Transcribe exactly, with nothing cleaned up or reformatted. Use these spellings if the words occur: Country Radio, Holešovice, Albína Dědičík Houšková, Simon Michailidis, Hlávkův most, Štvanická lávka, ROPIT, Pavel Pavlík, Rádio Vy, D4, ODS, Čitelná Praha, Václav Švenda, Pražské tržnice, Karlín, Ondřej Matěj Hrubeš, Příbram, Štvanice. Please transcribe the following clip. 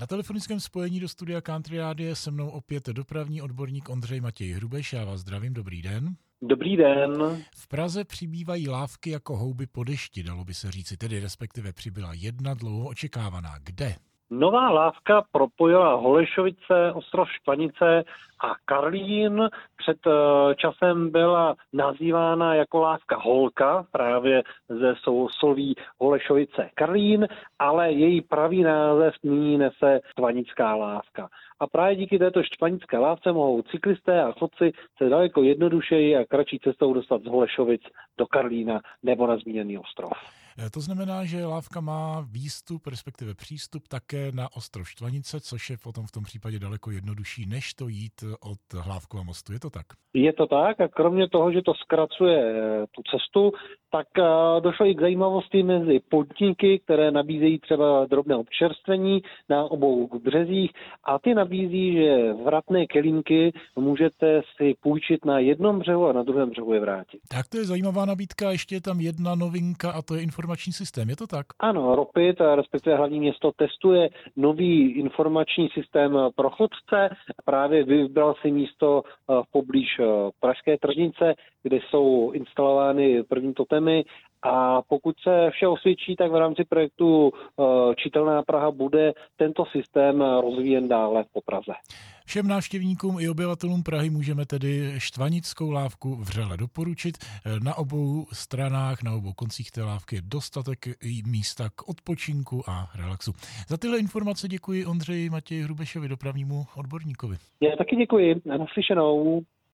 Na telefonickém spojení do studia Country Radio je se mnou opět dopravní odborník Ondřej Matěj Hrubeš. Já vás zdravím, dobrý den. Dobrý den. V Praze přibývají lávky jako houby po dešti, dalo by se říci, tedy respektive přibyla jedna dlouho očekávaná. Kde? Nová lávka propojila Holešovice, ostrov Štvanice a Karlín. Před časem byla nazývána jako lávka Holka, právě ze sousloví Holešovice Karlín, ale její pravý název nyní nese Štvanická lávka. A právě díky této Štvanické lávce mohou cyklisté a chodci se daleko jednodušeji a kratší cestou dostat z Holešovic do Karlína nebo na zmíněný ostrov. To znamená, že lávka má výstup, respektive přístup také na ostrov Štvanice, což je potom v tom případě daleko jednodušší, než to jít od Hlávkova mostu. Je to tak? Je to tak a kromě toho, že to zkracuje tu cestu, tak došlo i k zajímavosti mezi podniky, které nabízejí třeba drobné občerstvení na obou březích a ty nabízí, že vratné kelímky můžete si půjčit na jednom břehu a na druhém břehu je vrátit. Tak to je zajímavá nabídka, ještě je tam jedna novinka a to je informační systém, je to tak? Ano, ROPIT, respektive hlavní město, testuje nový informační systém pro chodce. Právě vybral si místo poblíž Pražské tržnice, kde jsou instalovány první totemy. A pokud se vše osvědčí, tak v rámci projektu Čitelná Praha bude tento systém rozvíjen dále po Praze. Všem návštěvníkům i obyvatelům Prahy můžeme tedy Štvanickou lávku vřele doporučit. Na obou stranách, na obou koncích té lávky je dostatek místa k odpočinku a relaxu. Za tyhle informace děkuji Ondřeji Matěji Hrubešovi, dopravnímu odborníkovi. Já taky děkuji. Na slyšenou.